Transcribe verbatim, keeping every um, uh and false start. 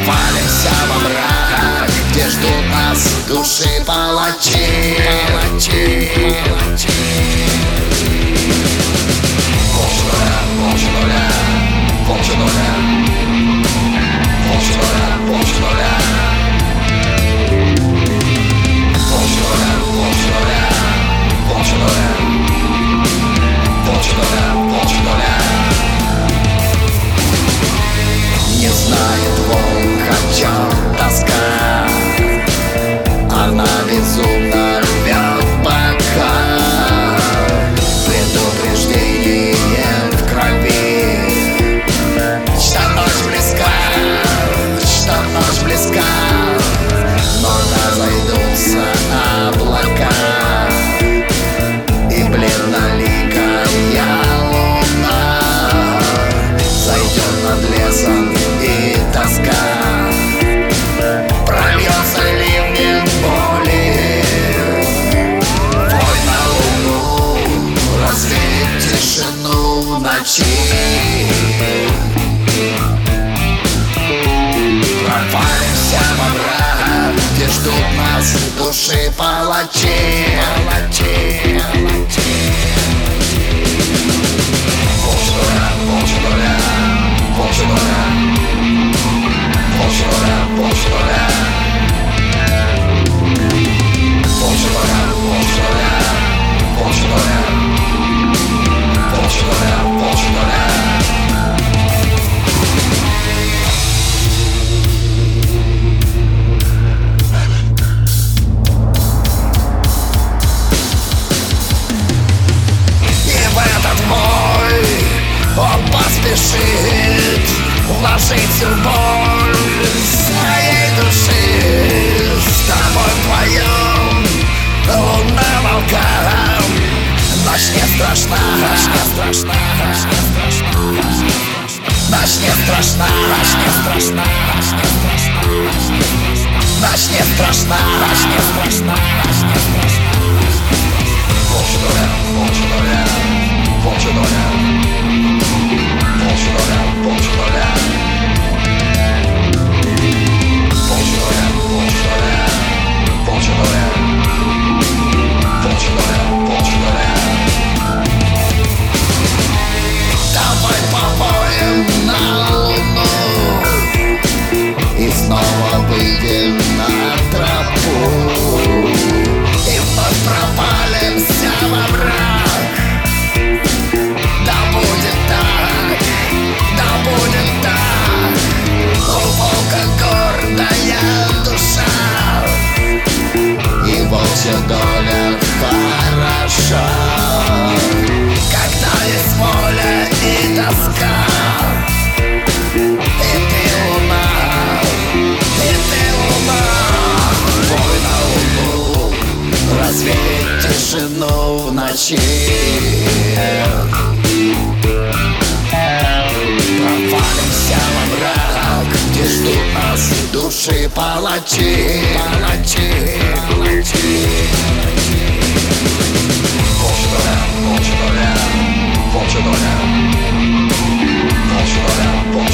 Попались во мраках, где ждут нас души палачи, палачи, палачи. Волчья доля, волчья доля, волчья доля, волчья доля. Волчья доля, волчья доля, волчья доля, волчья доля, волчья доля. Не знает волк, о чем тоска, она безумно рвет бока. Предупреждение в крови, что ночь близка, что ночь близка. Но разойдутся облака, и бледноликая луна зайдет над лесом. Ночи пропались во мрак, где ждут нас души палачи, палачи, палачи. Волчья доля, волчья доля, волчья доля, волчья доля, волчья доля. Волчья доля, волчья доля, волчья доля. Волчья доля, волчья доля. И в этот бой он поспешит вложить всю боль своей души. С тобой вдвоем, луна волкам, ночь не страшна, ночь не страшна, ночь не страшна, ночь не страшна, ночь не страшна, ночь не страшна, ночь не страшна, ночь не страшна. Волчья доля, волчья доля, волчья доля, волчья доля, волчья доля. Волчья доля, волчья доля, волчья доля, волчья доля, волчья доля. Давай побоем на луну и снова выйдем на тропу, и вновь провалимся во мрак. Да будет так, да будет так. У волка гордая душа, и волчья доля хороша. Когда есть воля и тоска, и ты луна, и ты луна. Вой на луну, развеет тишину в ночи. Провалимся во мрак, где ждут нас души палачи, палачи, палачи. Волчья доля, волчья доля, волчья доля, волчья доля, волчья доля.